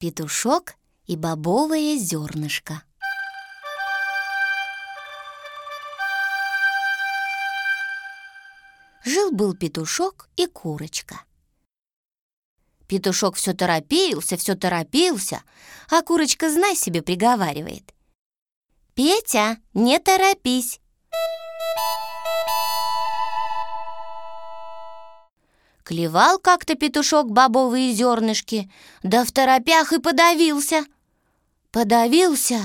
Петушок и бобовое зернышко. Жил-был петушок и курочка. Петушок все торопился, а курочка, знай себе, приговаривает: «Петя, не торопись!» Клевал как-то петушок бобовые зернышки, да в торопях и подавился. Подавился,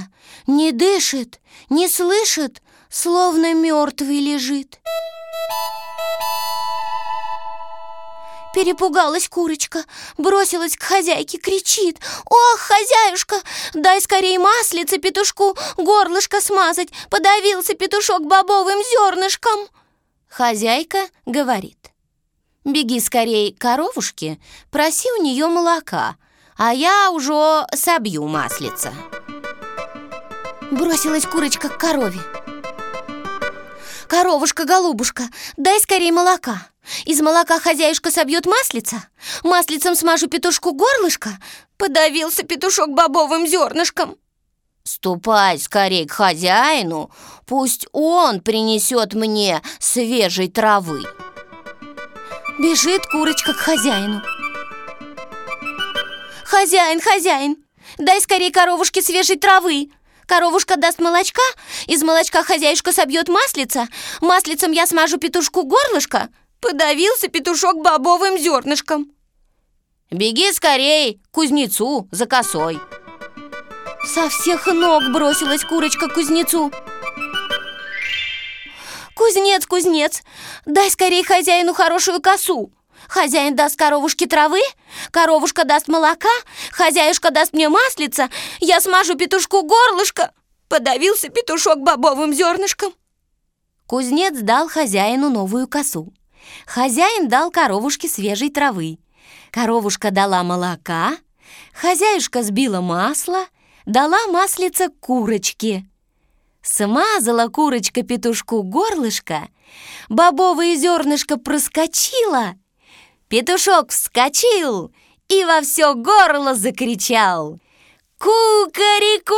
не дышит, не слышит, словно мертвый лежит. Перепугалась курочка, бросилась к хозяйке, кричит: «Ох, хозяюшка, дай скорей маслице петушку горлышко смазать, подавился петушок бобовым зернышком!» Хозяйка говорит: «Беги скорей к коровушке, проси у нее молока, а я уже собью маслица». Бросилась курочка к корове. «Коровушка-голубушка, дай скорей молока. Из молока хозяюшка собьет маслица, маслицем смажу петушку горлышко, подавился петушок бобовым зернышком». «Ступай скорей к хозяину, пусть он принесет мне свежей травы». Бежит курочка к хозяину. «Хозяин, хозяин, дай скорей коровушке свежей травы. Коровушка даст молочка, из молочка хозяюшка собьет маслица, маслицем я смажу петушку горлышко, подавился петушок бобовым зернышком». «Беги скорей к кузнецу за косой». Со всех ног бросилась курочка к кузнецу. «Кузнец, кузнец, дай скорей хозяину хорошую косу. Хозяин даст коровушке травы, коровушка даст молока, хозяюшка даст мне маслица, я смажу петушку горлышко». Подавился петушок бобовым зернышком. Кузнец дал хозяину новую косу. Хозяин дал коровушке свежей травы. Коровушка дала молока, хозяюшка сбила масло, дала маслица курочке. Смазала курочка петушку горлышко, бобовое зернышко проскочило, петушок вскочил и во все горло закричал: «Ку-ка-ре-ку!»